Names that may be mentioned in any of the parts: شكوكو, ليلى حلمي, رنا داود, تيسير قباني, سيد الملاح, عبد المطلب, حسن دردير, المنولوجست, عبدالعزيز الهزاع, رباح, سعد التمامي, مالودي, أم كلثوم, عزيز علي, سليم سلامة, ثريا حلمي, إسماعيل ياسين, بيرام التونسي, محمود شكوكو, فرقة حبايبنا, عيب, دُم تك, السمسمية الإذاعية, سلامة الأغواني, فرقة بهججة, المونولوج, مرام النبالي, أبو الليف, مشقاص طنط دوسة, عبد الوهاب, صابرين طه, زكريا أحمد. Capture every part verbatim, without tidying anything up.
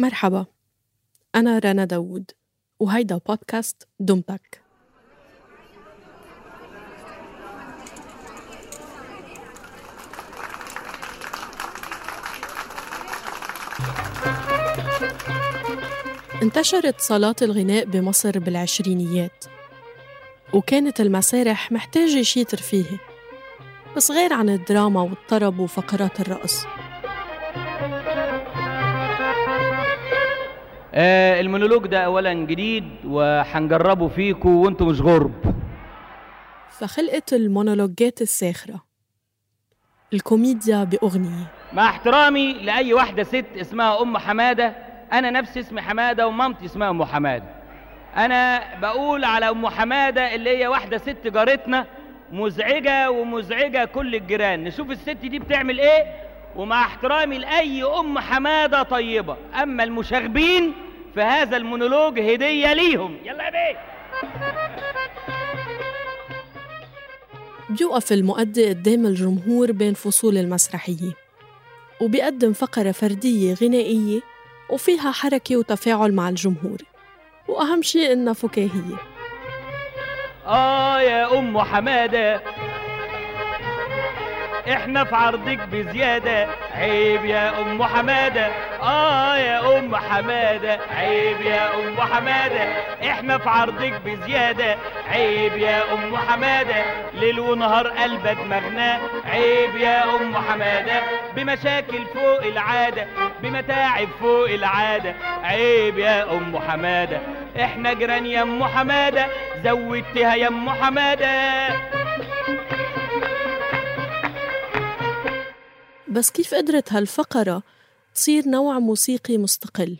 مرحبا، أنا رنا داود وهيدا بودكاست دُم تك. انتشرت صالات الغناء بمصر بالعشرينيات، وكانت المسارح محتاجة شي ترفيهي بس غير عن الدراما والطرب وفقرات الرقص. المونولوج ده أولاً جديد وحنجربه فيكم وانتم مش غرب. فخلقت المونولوجات الساخرة، الكوميديا بأغنية. مع احترامي لأي واحدة ست اسمها أم حمادة، أنا نفسي اسمي حمادة ومامتي اسمها أم حمادة. أنا بقول على أم حمادة اللي هي واحدة ست جارتنا، مزعجة ومزعجة كل الجيران. نشوف الست دي بتعمل إيه، ومع احترامي لأي أم حمادة طيبة. أما المشاغبين فهذا المونولوج هدية ليهم. يلا يا بيه. بيوقف المؤدي قدام الجمهور بين فصول المسرحية، وبيقدم فقرة فردية غنائية وفيها حركة وتفاعل مع الجمهور، وأهم شيء إنها فكاهية. آه يا أم حمادة إحنا في عرضك بزيادة، عيب يا أم حمادة. آه يا أم حمادة، عيب يا أم حمادة. إحنا في عرضك بزيادة، عيب يا أم حمادة. ليل ونهار قلبة دماغنا، عيب يا أم حمادة. بمشاكل فوق العادة، بمتاعب فوق العادة، عيب يا أم حمادة. إحنا جيران يا أم حمادة، زودتها يا أم حمادة. بس كيف قدرت هالفقرة تصير نوع موسيقي مستقل؟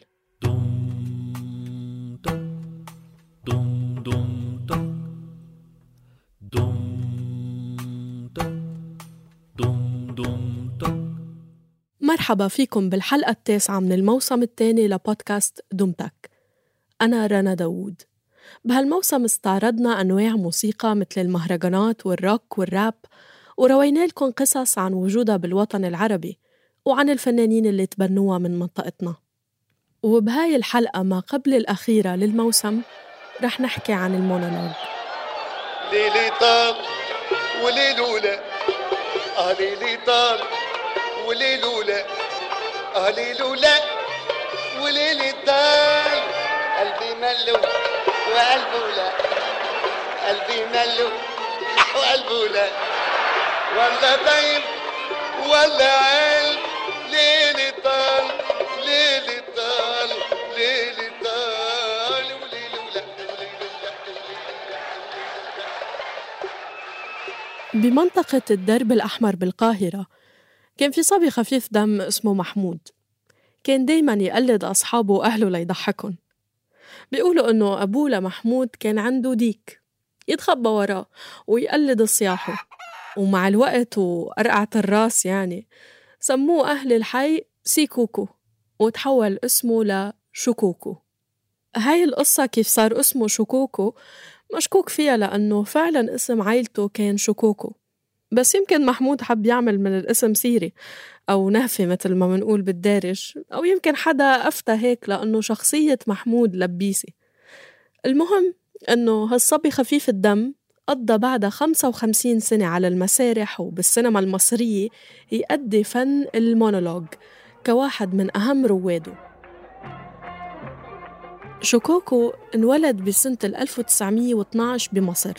مرحبا فيكم بالحلقة التاسعة من الموسم الثاني لبودكاست دُم تك. أنا رنا داود. بهالموسم استعرضنا أنواع موسيقى مثل المهرجانات والروك والراب، وروينا لكم قصص عن وجودها بالوطن العربي وعن الفنانين اللي تبنوها من منطقتنا. وبهاي الحلقة ما قبل الأخيرة للموسم رح نحكي عن المونولوج. ليلي طال وليلولا، آه ليلي طال وليلولا، آه ليلولا وليلي طال. قلبي ملو وقلبه لا، قلبي ملو وقلبه لا، ولا دين ولا عين. ليلي طال ليلي طال ليلي طال وليلولا. بمنطقة الدرب الأحمر بالقاهرة كان في صبي خفيف دم اسمه محمود، كان دايما يقلد أصحابه وأهله ليضحكن. بيقولوا أنه أبوه لمحمود كان عنده ديك، يتخبى وراه ويقلد صياحه، ومع الوقت وقرقعة الراس يعني سموه أهل الحي سيكوكو، وتحول اسمه لشكوكو. هاي القصة كيف صار اسمه شكوكو مشكوك فيها، لأنه فعلا اسم عائلته كان شكوكو، بس يمكن محمود حب يعمل من الاسم سيري أو نهفة مثل ما منقول بالدارج، أو يمكن حدا أفتى هيك لأنه شخصية محمود لبيسي. المهم أنه هالصبي خفيف الدم قضى بعد خمسة وخمسين سنة على المسارح وبالسينما المصرية يأدي فن المونولوج كواحد من أهم رواده. شكوكو انولد بسنة ألف وتسعمية واثناشر بمصر،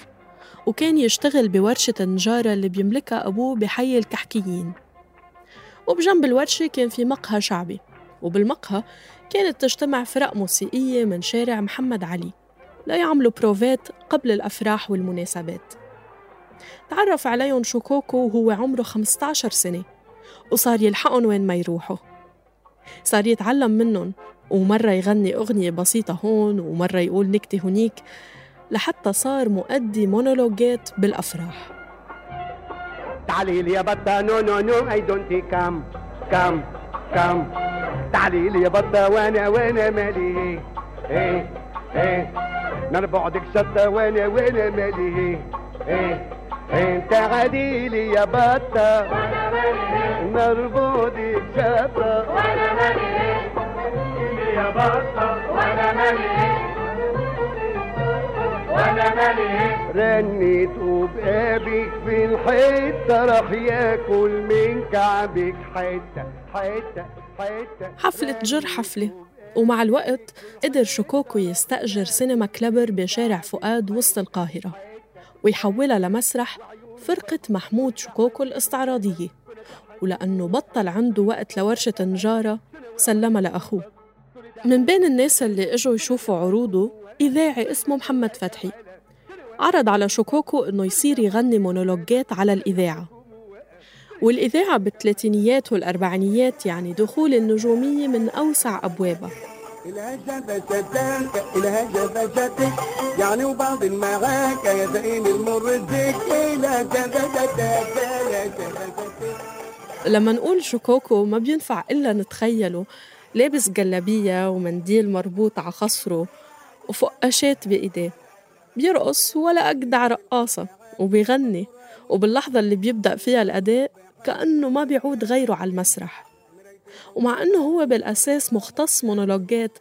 وكان يشتغل بورشة النجارة اللي بيملكها أبوه بحي الكحكيين، وبجنب الورشة كان في مقهى شعبي، وبالمقهى كانت تجتمع فرق موسيقية من شارع محمد علي لا يعملوا بروفات قبل الأفراح والمناسبات. تعرف عليهم شكوكو وهو عمره خمستاشر سنة، وصار يلحقهم وين ما يروحوا. صار يتعلم منهم، ومرة يغني أغنية بسيطة هون ومرة يقول نكتة هنيك، لحتى صار مؤدي مونولوجات بالأفراح. تعالي لي يا بطة نو نو نو اي دونتي كام كام كام، تعالي لي يا بطة وانا وانا مالي ايه ايه، انا بعدك شطة وانا وانا مالي ايه ايه، تعالي لي يا بطة وانا مالي، انا بعدك شطة وانا مالي يا بطة وانا مالي رنيت وبقابك في الحتة راح ياكل من كعبك حتة حتة حتة. حفلة جر حفلة، ومع الوقت قدر شكوكو يستأجر سينما كلبر بشارع فؤاد وسط القاهرة ويحولها لمسرح فرقة محمود شكوكو الاستعراضية، ولأنه بطل عنده وقت لورشة النجارة سلمها لأخوه. من بين الناس اللي اجوا يشوفوا عروضه إذاعي اسمه محمد فتحي، عرض على شكوكو إنه يصير يغني مونولوجات على الإذاعة، والإذاعة بالثلاثينيات والأربعينيات يعني دخول النجومية من أوسع أبوابها. يعني وبعض المعاكة يا زين المردك. لما نقول شكوكو ما بينفع إلا نتخيله لابس جلابية ومنديل مربوط على خصره وفقشات بإيديه، بيرقص ولا أجدع رقاصة، وبيغني، وباللحظة اللي بيبدأ فيها الأداء كأنه ما بيعود غيره على المسرح. ومع أنه هو بالأساس مختص مونولوجات،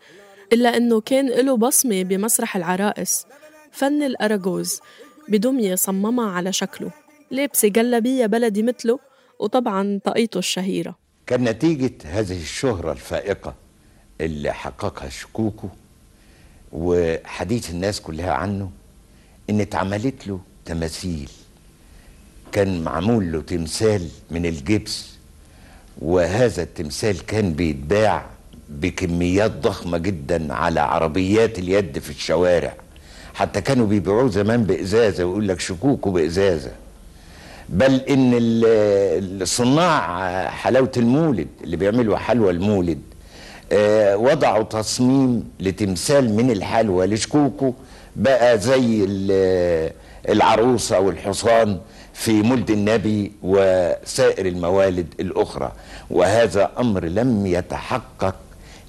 إلا أنه كان له بصمة بمسرح العرائس فن الأراجوز بدمية صممها على شكله، لابس جلابية بلدي مثله، وطبعاً طاقيته الشهيرة. كان نتيجة هذه الشهرة الفائقة اللي حققها شكوكو وحديث الناس كلها عنه إن اتعملت له تماثيل، كان معمول له تمثال من الجبس، وهذا التمثال كان بيتباع بكميات ضخمة جدا على عربيات اليد في الشوارع، حتى كانوا بيبيعوه زمان بإزازة ويقول لك شكوكو بإزازة. بل إن الصناع حلاوة المولد اللي بيعملوا حلوى المولد وضعوا تصميم لتمثال من الحلوى لشكوكو، بقى زي العروسة والحصان في مولد النبي وسائر الموالد الأخرى، وهذا أمر لم يتحقق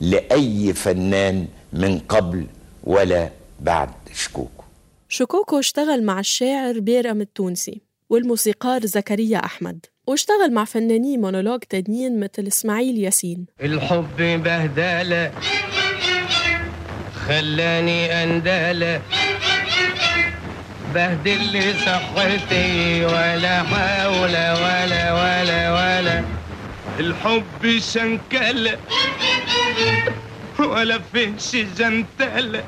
لأي فنان من قبل ولا بعد شكوكو. شكوكو اشتغل مع الشاعر بيرام التونسي والموسيقار زكريا أحمد، واشتغل مع فنانين مونولوج تانيين مثل إسماعيل ياسين. الحب بهدلة خلاني أندلة، بهدل صحتي ولا حول ولا ولا ولا، الحب شنكلة ولا فيش جنتلة،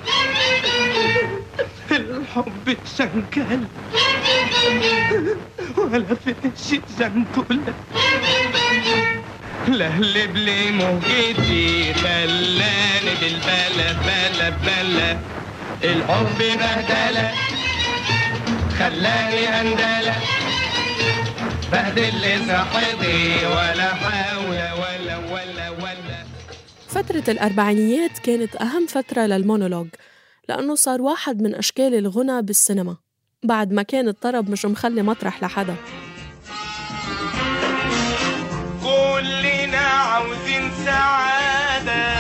الحب شنكلة ولا فيش زنتولة، لهلب لي موجتي خلاني بالبلة بلة بلة، الحب بهدلة خلاني أندلة، بهدل صحتي ولا حول ولا ولا ولا. فترة الأربعينيات كانت أهم فترة للمونولوج، لأنه صار واحد من أشكال الغنى بالسينما بعد ما كان الطرب مش مخلي مطرح لحدا. كلنا عاوزين سعادة،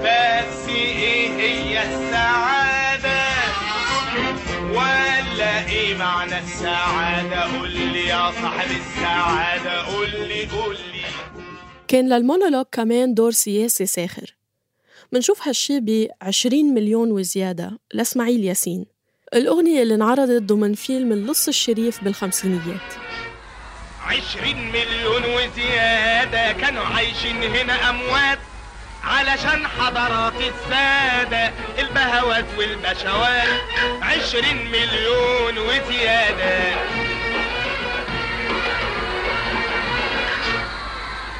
بس ايه هي السعادة ولا ايه معنى السعادة؟ قول لي يا صاحب السعادة، قول لي قول لي. كان للمونولوج كمان دور سياسي ساخر، منشوف هالشي بعشرين مليون وزيادة لإسماعيل ياسين، الأغنية اللي انعرضت ضمن فيلم اللص الشريف بالخمسينيات. عشرين مليون وزيادة كانوا عايشين هنا أموات، علشان حضارات السادة البهوات والبشوات. عشرين مليون وزيادة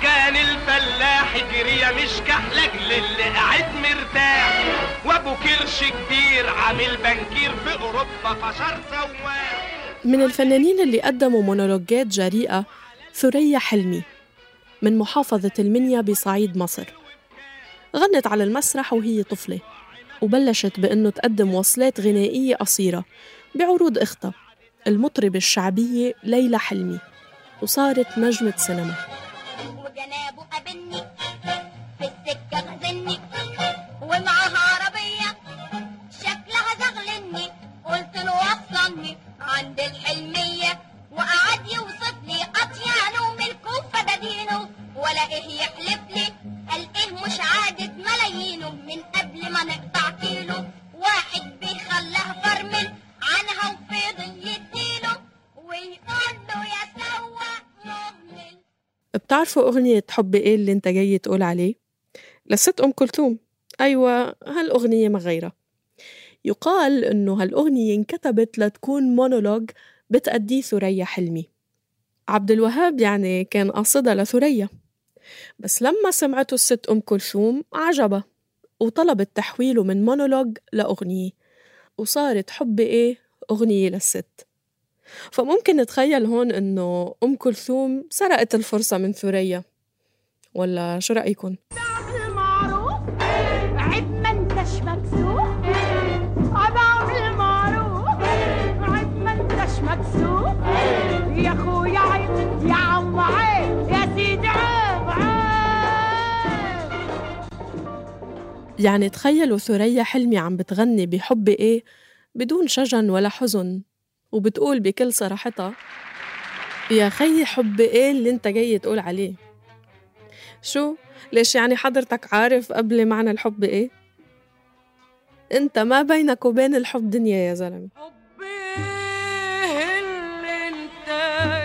كان الفلاح جريه مش كحلك للي قاعد مرتاح، وابو كرش كبير عامل بنكير في اوروبا فشر سواق. من الفنانين اللي قدموا مونولوجات جريئه ثريا حلمي من محافظه المنيا بصعيد مصر. غنت على المسرح وهي طفله، وبلشت بانه تقدم وصلات غنائيه قصيره بعروض اختها المطربه الشعبيه ليلى حلمي، وصارت نجمه سينما. جنابه قابلني في السكة غزلني، ومعاها عربية شكلها زغلني، قلت له وصلني عند الحلمية، وقعد يوصف لي قطيانه وملكه فدادينه، ولا ايه يحلف لي قال ايه مش عادت ملايينه، من قبل ما نقطع كيلو واحد بيخليها فرمل عنها وفيض يديله ويقول له يا سوا مغمل. بتعرفوا أغنية حب إيه اللي أنت جاي تقول عليه؟ لست أم كلثوم، أيوة هالأغنية ما غيرها. يقال أنه هالأغنية انكتبت لتكون مونولوج بتأديه ثريا حلمي. عبد الوهاب يعني كان قاصدها لثريا، بس لما سمعته الست أم كلثوم عجبها وطلبت تحويله من مونولوج لأغنية، وصارت حب إيه أغنية للست. فممكن نتخيل هون إنه أم كلثوم سرقت الفرصة من ثريا، ولا شو رأيكن؟ بعمل معروف عد ما انتش مكسوف، بعمل معروف عد ما انتش مكسوف، يا أخويا عيب يا عم عيب يا سيدي عيب عيب. يعني تخيلوا ثريا حلمي عم بتغني بحب إيه بدون شجن ولا حزن، وبتقول بكل صراحتها يا خي حب ايه اللي انت جاي تقول عليه؟ شو؟ ليش يعني حضرتك عارف قبل معنى الحب ايه؟ انت ما بينك وبين الحب دنيا يا زلمة. حب ايه اللي انت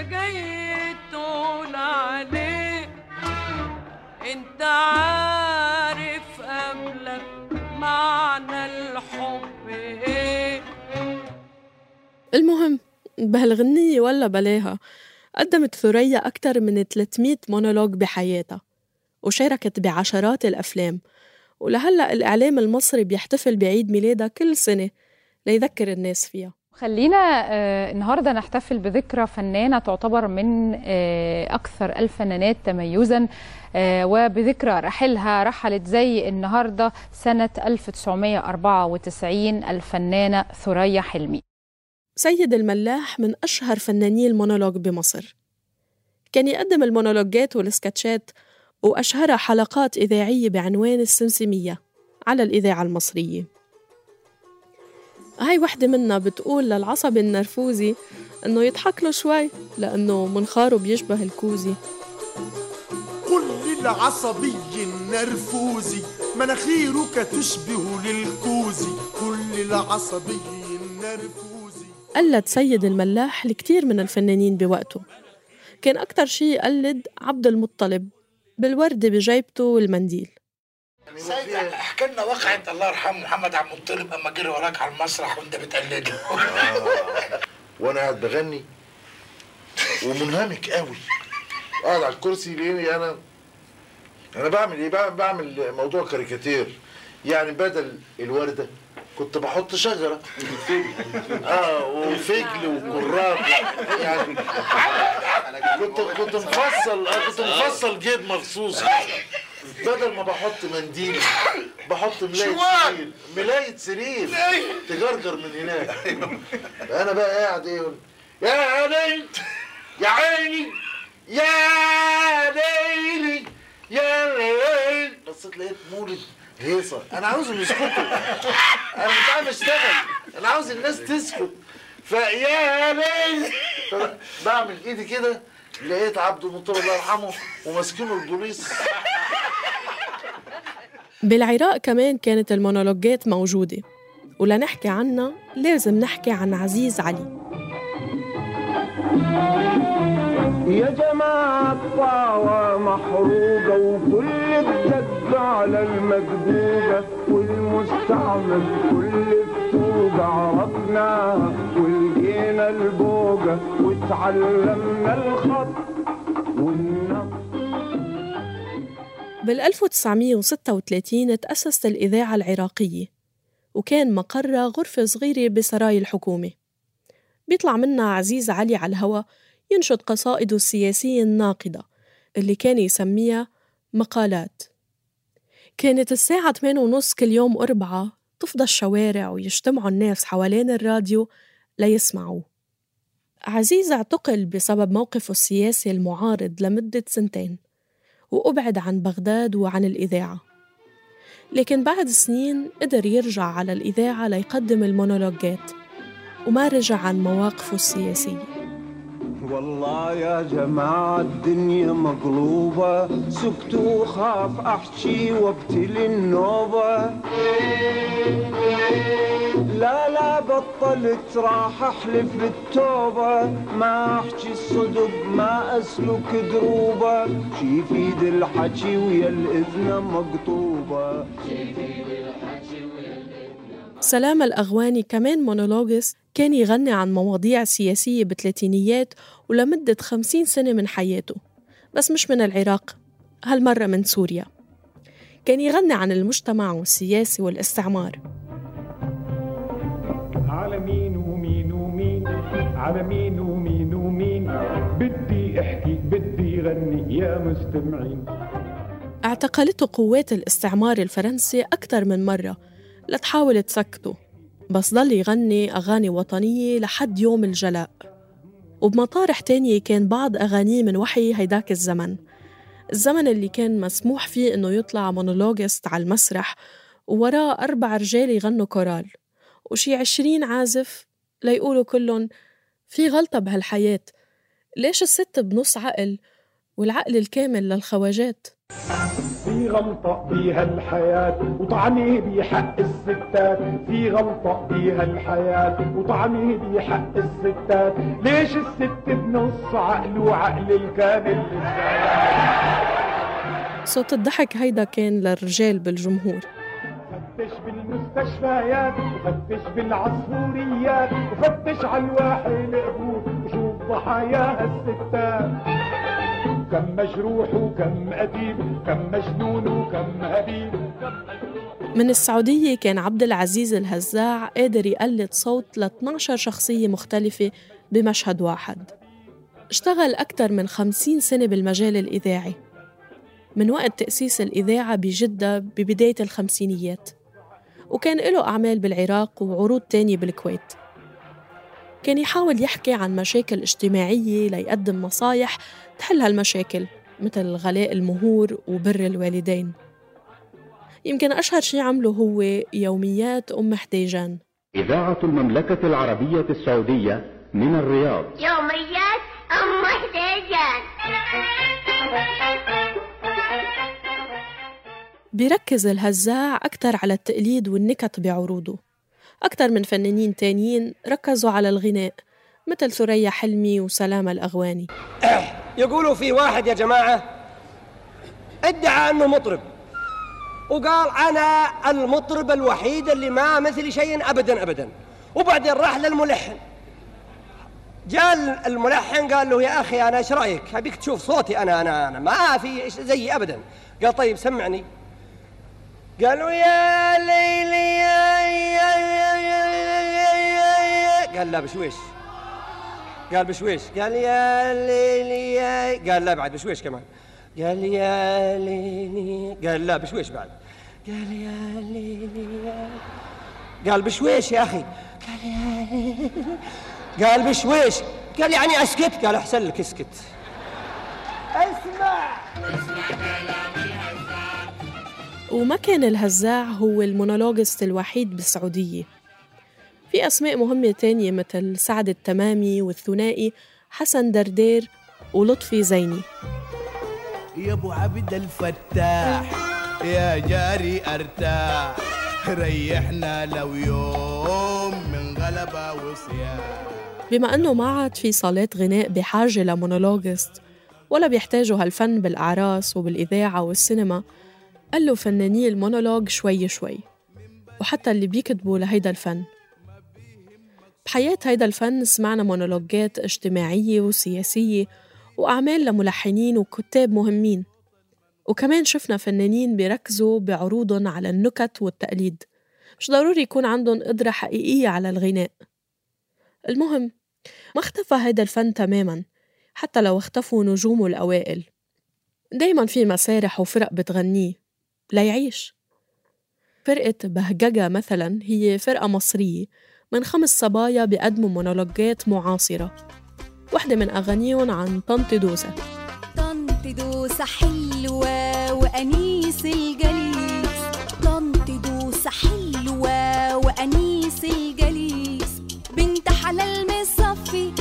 جاي تقول عليه؟ انت عارف قبلك معنى الحب ايه؟ المهم بهالغنية ولا بلاها قدمت ثريا أكثر من ثلاثمية مونولوج بحياتها، وشاركت بعشرات الأفلام، ولهلأ الإعلام المصري بيحتفل بعيد ميلادها كل سنة ليذكر الناس فيها. خلينا النهاردة نحتفل بذكرى فنانة تعتبر من أكثر الفنانات تميزاً، وبذكرى رحلها. رحلت زي النهاردة سنة ألف وتسعمية وأربعة وتسعين الفنانة ثريا حلمي. سيد الملاح من أشهر فناني المونولوج بمصر، كان يقدم المونولوجات والسكتشات، وأشهرها حلقات إذاعية بعنوان السمسمية على الإذاعة المصرية. هاي وحدة منا بتقول للعصب النرفوزي أنه يضحك له شوي لأنه منخاره بيشبه الكوزي. كل العصبي النرفوزي مناخيرك تشبه للكوزي، كل العصبي النرفوزي. قلد سيد الملاح لكتير من الفنانين بوقته، كان أكتر شيء يقلد عبد المطلب بالوردة بجيبته والمنديل. سيد احكي لنا واقعة الله يرحمه محمد عبد المطلب أما جري وراك على المسرح وأنت بتقلده. وأنا قاعد بغني ومنهمك قوي، قاعد على الكرسي ليه؟ أنا أنا بعمل إيه؟ بعمل, بعمل موضوع كاريكاتير، يعني بدل الوردة كنت بحط شجرة اه وفجل وكرات، يعني كنت كنت مفصل كنت مفصل جيب مرصوص، بدل ما بحط منديل بحط ملاية سرير، ملاية سرير تجرجر من هناك. انا بقى قاعد ايه يا ليل يا عيني يا ليلي يا ليل، بصيت لقيت مولد هيصة. انا عاوزهم يسكتوا، انا مش عايز اشتغل، انا عاوز الناس تسكت، فيا ليل بعمل ايدي كده لقيت عبد المطلب الله يرحمه وماسكينه البوليس. بالعراق كمان كانت المونولوجات موجودة، ولنحكي عنها لازم نحكي عن عزيز علي. يا جماعة الطاوة محروقة وكل الدق على المكذوبة والمستعمل كل فتوجة عرفناها ولقينا البوجة وتعلمنا الخط والنقط. بال ألف وتسعمية وستة وثلاثين تأسست الإذاعة العراقية وكان مقرها غرفة صغيرة بسراي الحكومة، بيطلع منها عزيز علي على الهوى ينشد قصائده السياسية الناقدة اللي كان يسميها مقالات. كانت الساعة ثمانية وثلاثين كل يوم أربعة تفضى الشوارع ويجتمعوا الناس حوالين الراديو ليسمعوه. عزيز اعتقل بسبب موقفه السياسي المعارض لمدة سنتين وأبعد عن بغداد وعن الإذاعة، لكن بعد سنين قدر يرجع على الإذاعة ليقدم المونولوجات وما رجع عن مواقفه السياسية. والله يا جماعة الدنيا مقلوبة سكت وخاف أحكي وابتل النوبة. لا لا بطلت راح أحلف بالتوبة ما أحكي الصدق ما أسلك دروبة شي فيد الحكي ويا الإذن مقطوبة. سلامة الأغواني كمان مونولوجس كان يغني عن مواضيع سياسية بالثلاثينيات ولمدة خمسين سنة من حياته، بس مش من العراق، هالمرة من سوريا. كان يغني عن المجتمع والسياسي والاستعمار. على مين ومين ومين على مين ومين ومين بدي أحكي بدي غني يا مستمعين. اعتقلته قوات الاستعمار الفرنسي أكثر من مرة لتحاول تسكته، بس ضل يغني أغاني وطنية لحد يوم الجلاء. وبمطارح تانية كان بعض أغانيه من وحي هيداك الزمن، الزمن اللي كان مسموح فيه إنه يطلع مونولوجست على المسرح ووراه أربع رجال يغنوا كورال وشي عشرين عازف ليقولوا كلهم في غلطة بهالحياة، ليش الست بنص عقل والعقل الكامل للخواجات؟ في غلطة بيها الحياة وطعنيه بحق الستات، في غلطة بيها الحياة وطعنيه بحق الستات، ليش الست بنص عقل وعقل الكامل؟ صوت الضحك هيدا كان للرجال بالجمهور. فتش بالمستشفيات وفتش بالعصفوريات وفتش على الواحي لأبوه وشوف ضحاياها الستات. كم مجروح وكم أديب كم مجنون وكم هديب. من السعودية كان عبدالعزيز الهزاع قادر يقلد صوت ل اثنعش شخصية مختلفة بمشهد واحد. اشتغل أكثر من خمسين سنة بالمجال الإذاعي من وقت تأسيس الإذاعة بجدة ببداية الخمسينيات، وكان له أعمال بالعراق وعروض تانية بالكويت. كان يحاول يحكي عن مشاكل اجتماعية ليقدم نصايح تحل هالمشاكل مثل غلاء المهور وبر الوالدين. يمكن أشهر شي عمله هو يوميات أم حديجان. إذاعة المملكة العربية السعودية من الرياض، يوميات أم حديجان. بيركز الهزاع أكتر على التقليد والنكت بعروضه أكثر من فنانين تانيين ركزوا على الغناء مثل ثريا حلمي وسلامة الأغواني. يقولوا في واحد يا جماعة ادعى أنه مطرب وقال أنا المطرب الوحيد اللي ما مثلي شيء أبدا أبدا، وبعدين راح للملحن. جاء الملحن قال له يا أخي أنا إيش رأيك أبيك تشوف صوتي أنا أنا أنا ما في زي أبدا. قال طيب سمعني. قالوا يا ليلي يا يا يا يا يا. قال لا بشويش. قال بشويش. قال يا ليلي يا. قال لا بعد بشويش كمان. قال يا ليلي. قال لا بشويش بعد. قال يا ليلي يا. قال بشويش يا أخي. قال يا ليلي. قال بشويش. قال يعني أسكت. قال أحسن لك اسكت. اسمع. وما كان الهزاع هو المونولوجست الوحيد بالسعودية. في أسماء مهمة تانية مثل سعد التمامي والثنائي حسن دردير ولطفي زيني. يا أبو عبد الفتاح يا جاري أرتاح ريحنا لو يوم من غلبة وصياح. بما أنه ما عاد في صالات غناء بحاجة لمونولوجست ولا بيحتاجوا هالفن بالأعراس وبالإذاعة والسينما، قالوا فناني المونولوج شوي شوي وحتى اللي بيكتبوا لهيدا الفن. بحياة هيدا الفن سمعنا مونولوجات اجتماعية وسياسية وأعمال لملحنين وكتاب مهمين، وكمان شفنا فنانين بيركزوا بعروضهم على النكت والتقليد، مش ضروري يكون عندهم قدرة حقيقية على الغناء. المهم ما اختفى هيدا الفن تماماً حتى لو اختفوا نجومه الأوائل. دايماً في مسارح وفرق بتغنيه لا يعيش. فرقة بهججة مثلاً هي فرقة مصرية من خمس صبايا بيقدموا مونولوجات معاصرة. واحدة من أغانيهم عن طنط دوسة. طنط دوسة حلوة وأنيس الجليس، طنط دوسة حلوة وأنيس الجليس، بنت حلال مصفي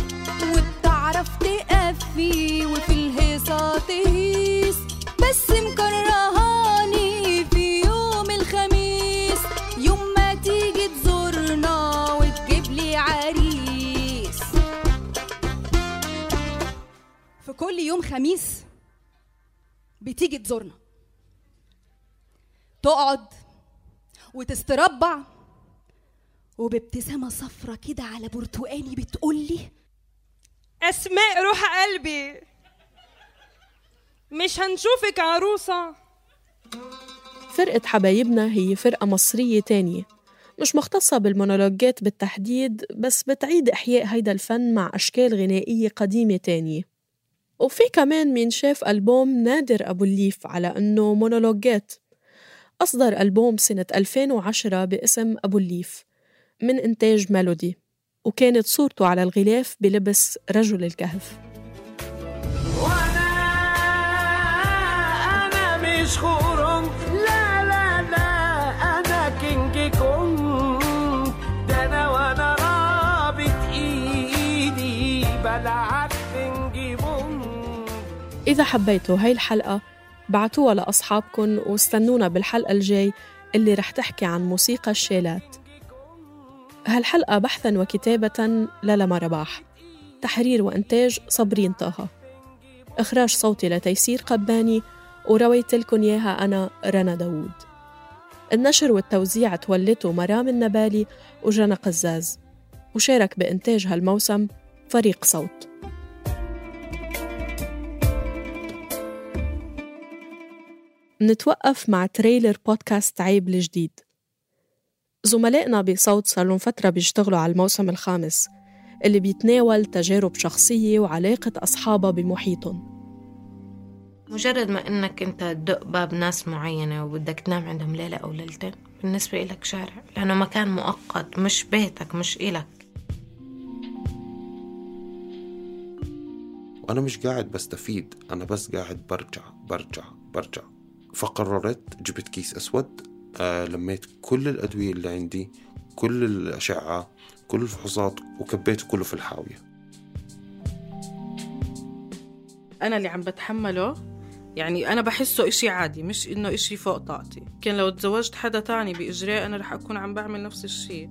وبتعرف تقفي وفي الهيصة تهيس، بس مكرهاني في يوم الخميس يوم ما تيجي تزورنا وتجيب لي عريس. في كل يوم خميس بتيجي تزورنا تقعد وتستربع وبابتسامة صفرة كده على برتقاني بتقولي أسماء روح قلبي مش هنشوفك عروسة. فرقة حبايبنا هي فرقة مصرية تانية مش مختصة بالمونولوجات بالتحديد، بس بتعيد إحياء هيدا الفن مع أشكال غنائية قديمة تانية. وفي كمان مين شاف ألبوم نادر أبو الليف على أنه مونولوجات. أصدر ألبوم سنة ألفين وعشرة باسم أبو الليف من إنتاج مالودي، وكانت صورته على الغلاف بلبس رجل الكهف. وأنا أنا مش خورم، لا لا لا أنا كينج كونج، ده أنا وأنا رابط إيدي بلعب كينج بونج. إذا حبيتوا هاي الحلقة بعتوها لأصحابكن واستنونا بالحلقة الجاي اللي رح تحكي عن موسيقى الشيلات. هالحلقة بحثاً وكتابة للما رباح، تحرير وإنتاج صبرين طه، إخراج صوتي لتيسير قباني، ورويت لكم إياها أنا رنا داود. النشر والتوزيع تولته مرام النبالي وجنى قزاز، وشارك بإنتاج هالموسم فريق صوت. نتوقف مع تريلر بودكاست عيب الجديد. زملائنا بصوت صاروا فترة بيشتغلوا على الموسم الخامس اللي بيتناول تجارب شخصية وعلاقة أصحابها بمحيطهم. مجرد ما أنك أنت تدق باب ناس معينة وبدك تنام عندهم ليلة أو ليلتين، بالنسبة إلك شارع، لأنه مكان مؤقت مش بيتك مش إلك. وأنا مش قاعد بستفيد، أنا بس قاعد برجع برجع برجع. فقررت جبت كيس أسود، آه لميت كل الأدوية اللي عندي، كل الأشعة، كل الفحوصات، وكبيت كله في الحاوية. أنا اللي عم بتحمله، يعني أنا بحسه إشي عادي، مش إنه إشي فوق طاقتي. كان لو تزوجت حدا تاني بإجراء أنا رح أكون عم بعمل نفس الشيء.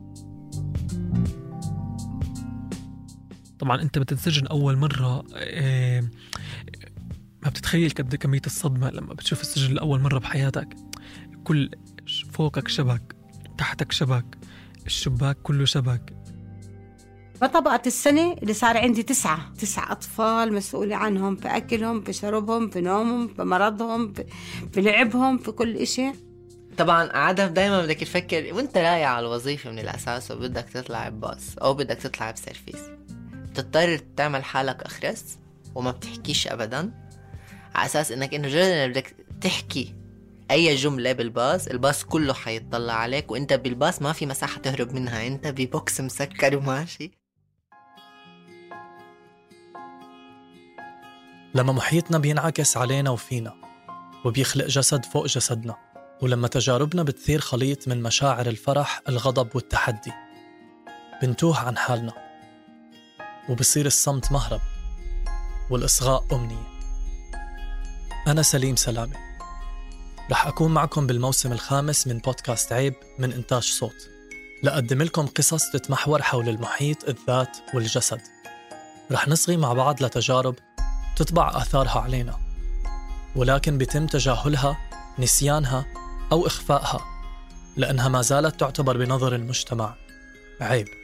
طبعاً أنت بتتسجن أول مرة، إيه ما بتتخيل قد كمية الصدمة لما بتشوف السجن لأول مرة بحياتك. كل فوقك شبك، تحتك شبك، الشباك كله شبك. بطبقة السنة اللي صار عندي تسعة تسعة أطفال مسؤولة عنهم، في أكلهم، في شربهم، في نومهم، في مرضهم، في لعبهم، في كل إشي. طبعاً عادة دايماً بدك تفكر وانت رايح على الوظيفة من الأساس وبدك تطلع بباص أو بدك تطلع بسيرفيس، بتضطر تعمل حالك أخرس وما بتحكيش أبداً، على أساس إنك إنه جداً بدك تحكي أي جملة بالباص، الباص كله حيطلع عليك، وإنت بالباص ما في مساحة تهرب منها، إنت ببوكس مسكر وماشي. لما محيطنا بينعكس علينا وفينا وبيخلق جسد فوق جسدنا، ولما تجاربنا بتثير خليط من مشاعر الفرح، الغضب والتحدي، بنتوه عن حالنا وبصير الصمت مهرب والإصغاء أمنية. أنا سليم سلامة، رح أكون معكم بالموسم الخامس من بودكاست عيب من إنتاج صوت، لأقدم لكم قصص تتمحور حول المحيط، الذات والجسد. رح نصغي مع بعض لتجارب تطبع آثارها علينا، ولكن بيتم تجاهلها، نسيانها أو إخفائها، لأنها ما زالت تعتبر بنظر المجتمع عيب.